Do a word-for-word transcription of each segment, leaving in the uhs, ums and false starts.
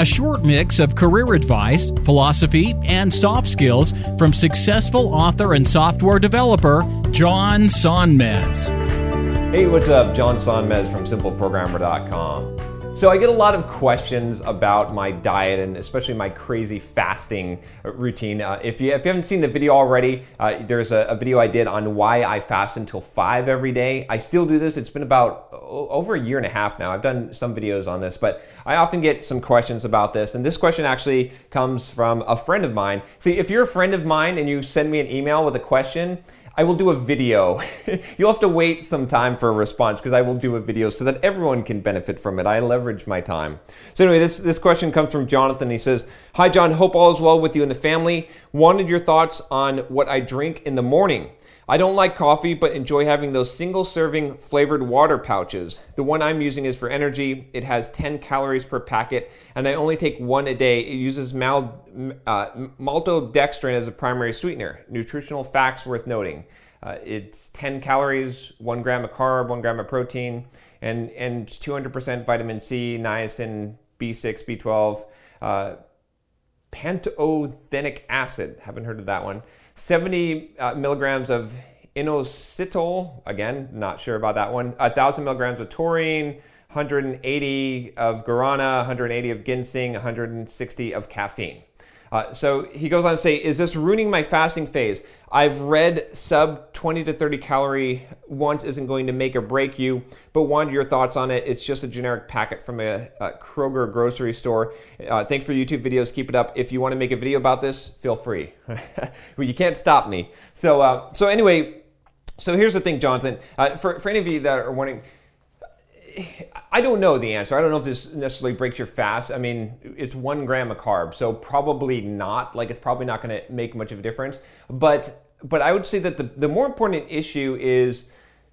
a short mix of career advice, philosophy, and soft skills from successful author and software developer, John Sonmez. Hey, what's up? John Sonmez from Simple Programmer dot com. So I get a lot of questions about my diet and especially my crazy fasting routine. Uh, if, you, if you haven't seen the video already, uh, there's a, a video I did on why I fast until five every day. I still do this. It's been about over a year and a half now. I've done some videos on this, but I often get some questions about this. And this question actually comes from a friend of mine. See, if you're a friend of mine and you send me an email with a question, I will do a video. You'll have to wait some time for a response because I will do a video so that everyone can benefit from it. I leverage my time. So anyway, this, this question comes from Jonathan. He says, "Hi John, hope all is well with you and the family. Wanted your thoughts on what I drink in the morning. I don't like coffee, but enjoy having those single serving flavored water pouches. The one I'm using is for energy. It has ten calories per packet, and I only take one a day. It uses mal, uh, maltodextrin as a primary sweetener. Nutritional facts worth noting. Uh, it's ten calories, one gram of carb, one gram of protein, and, and two hundred percent vitamin C, niacin, B six, B twelve, uh, pantothenic acid. Haven't heard of that one. seventy uh, milligrams of inositol, again, not sure about that one, one thousand milligrams of taurine, one hundred eighty of guarana, one hundred eighty of ginseng, one hundred sixty of caffeine." Uh, so he goes on to say, "Is this ruining my fasting phase? I've read sub twenty to thirty calorie once isn't going to make or break you, but wanted your thoughts on it. It's just a generic packet from a, a Kroger grocery store. Uh, thanks for YouTube videos. Keep it up. If you want to make a video about this, feel free." Well, you can't stop me. So, uh, so anyway, so here's the thing, Jonathan. Uh, for, for any of you that are wondering, I don't know the answer. I don't know if this necessarily breaks your fast. I mean, it's one gram of carb, so probably not. Like, it's probably not going to make much of a difference. But but I would say that the, the more important issue is,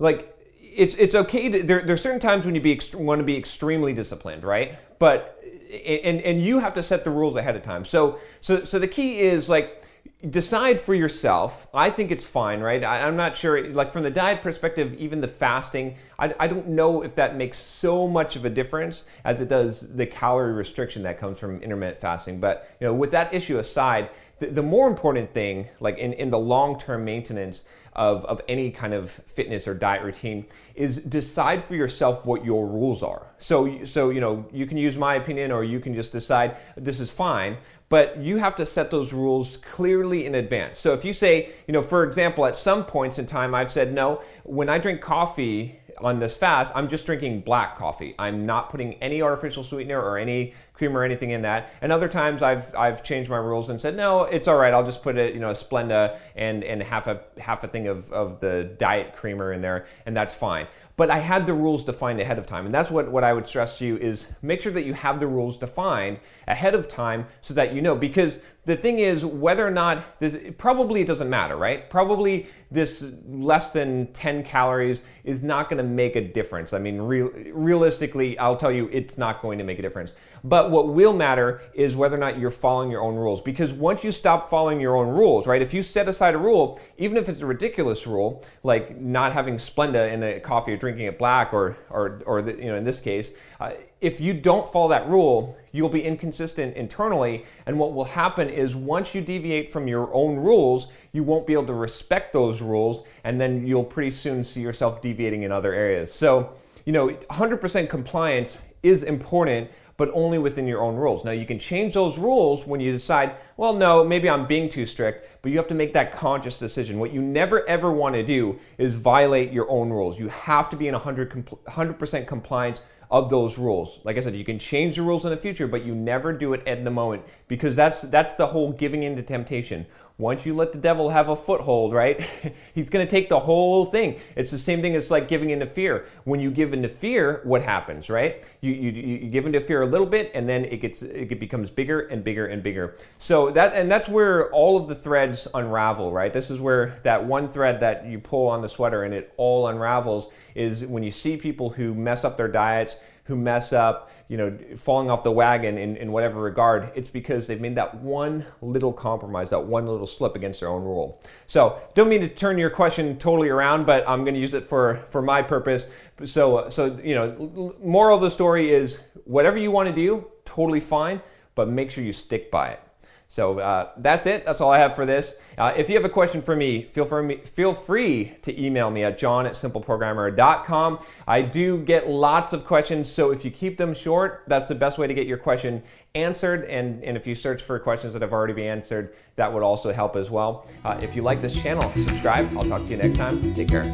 like, it's it's okay. To, there there's certain times when you be ext- want to be extremely disciplined, right? But and and you have to set the rules ahead of time. So so so the key is, like, decide for yourself. I think it's fine, right? I, I'm not sure, like, from the diet perspective, even the fasting, I, I don't know if that makes so much of a difference as it does the calorie restriction that comes from intermittent fasting. But, you know, with that issue aside, the, the more important thing, like, in, in the long-term maintenance of, of any kind of fitness or diet routine is decide for yourself what your rules are. So, so, you know, you can use my opinion or you can just decide this is fine. But you have to set those rules clearly in advance. So if you say, you know, for example, at some points in time, I've said, no, when I drink coffee on this fast, I'm just drinking black coffee. I'm not putting any artificial sweetener or any cream or anything in that. And other times I've I've changed my rules and said, no, it's all right. I'll just put a, you know, a Splenda and, and half a half a thing of, of the diet creamer in there, and that's fine. But I had the rules defined ahead of time. And that's what, what I would stress to you is make sure that you have the rules defined ahead of time so that you know, because the thing is whether or not this, probably it doesn't matter, right? Probably this less than ten calories is not gonna make a difference. I mean, re- realistically, I'll tell you it's not going to make a difference. But what will matter is whether or not you're following your own rules. Because once you stop following your own rules, right? If you set aside a rule, even if it's a ridiculous rule, like not having Splenda in a coffee or drinking it black or, or, or the, you know, in this case, uh, if you don't follow that rule, you'll be inconsistent internally. And what will happen is once you deviate from your own rules, you won't be able to respect those rules. And then you'll pretty soon see yourself deviating in other areas. So, you know, one hundred percent compliance is important, but only within your own rules. Now, you can change those rules when you decide, well, no, maybe I'm being too strict, but you have to make that conscious decision. What you never, ever want to do is violate your own rules. You have to be in one hundred percent compliance of those rules. Like I said, you can change the rules in the future, but you never do it at the moment because that's that's the whole giving in to temptation. Once you let the devil have a foothold, right, he's going to take the whole thing. It's the same thing as like giving into fear. When you give into fear, what happens, right? You you, you give into fear a little bit, and then it gets it becomes bigger and bigger and bigger. So that and that's where all of the threads unravel, right? This is where that one thread that you pull on the sweater and it all unravels is when you see people who mess up their diets, who mess up, you know, falling off the wagon in, in whatever regard, it's because they've made that one little compromise, that one little slip against their own rule. So don't mean to turn your question totally around, but I'm going to use it for, for my purpose. So, so you know, moral of the story is whatever you want to do, totally fine, but make sure you stick by it. So uh, that's it. That's all I have for this. Uh, if you have a question for me, feel free feel free to email me at john at simple programmer dot com. I do get lots of questions, so if you keep them short, that's the best way to get your question answered. And, and if you search for questions that have already been answered, that would also help as well. Uh, if you like this channel, subscribe. I'll talk to you next time. Take care.